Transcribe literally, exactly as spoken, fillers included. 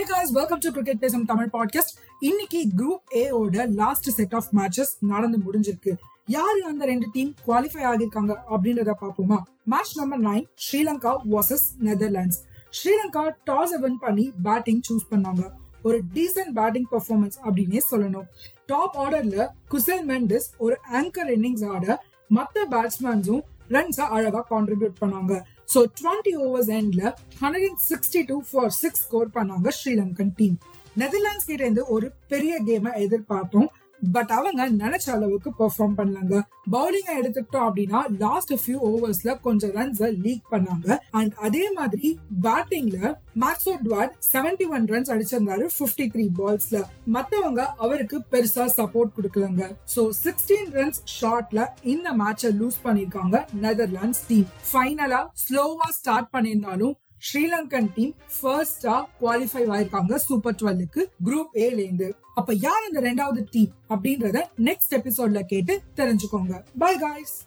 Hey guys, welcome to Cricket Place Tamil podcast. இன்னைக்கு group A ஓட last set of matches நடந்து முடிஞ்சிருக்கு. யாரு அந்த ரெண்டு டீம் குவாலிஃபை ஆகிருக்காங்க அப்படின்றத பாப்போமா? Match number nine, Sri Lanka versus Netherlands. Sri Lanka toss win பண்ணி பேட்டிங் சூஸ் பண்ணாங்க. ஒரு டீசன்ட் பேட்டிங் பெர்ஃபார்மன்ஸ் அப்படின்னே சொல்லணும். டாப் ஆர்டர்ல குசல் மெண்டஸ் ஒரு ஆங்கர் இன்னிங்ஸ் ஆட மற்ற பேட்ஸ்மேன்ஸும் ரன்ஸா அழகா கான்ட்ரிபியூட் பண்ணாங்க. So twenty overs endல one hundred sixty-two for six score பண்ணாங்க ஸ்ரீலங்கன் டீம். நெதர்லாண்ட்ஸ் கிட்ட இருந்து ஒரு பெரிய கேமை எதிர்பார்த்தோம், பட் அவங்க நினைச்ச அளவுக்கு பெர்ஃபார்ம் பண்ணாங்க. பவுலிங்கை எடுத்துக்கிட்டோம் அப்படின்னா லாஸ்ட் ஃபியூ ஓவர்ஸ்ல கொஞ்சம் ரன்ஸ் லீக் பண்ணாங்க. அண்ட் அதே மாதிரி பேட்டிங்ல மேக்ஸ்வெல் seventy-one ரன்ஸ் அடிச்சிருந்தாரு fifty-three பால்ஸ்ல. மத்தவங்க அவருக்கு பெருசா சப்போர்ட் கொடுக்கலங்க. சோ sixteen ரன்ஸ் ஷார்ட்ல இந்த மேட்சை லூஸ் பண்ணிருக்காங்க நெதர்லாண்ட்ஸ் டீம். ஃபைனலா ஸ்லோவா ஸ்டார்ட் பண்ணிருந்தாலும் ஸ்ரீலங்கன் டீம் ஃபர்ஸ்டா குவாலிஃபை ஆயிருக்காங்க சூப்பர் டுவெல்லுக்கு குரூப் ஏல இருந்து. அப்ப யார் அந்த ரெண்டாவது டீம் அப்படின்றத நெக்ஸ்ட் எபிசோட்ல கேட்டு தெரிஞ்சுக்கோங்க. Bye guys.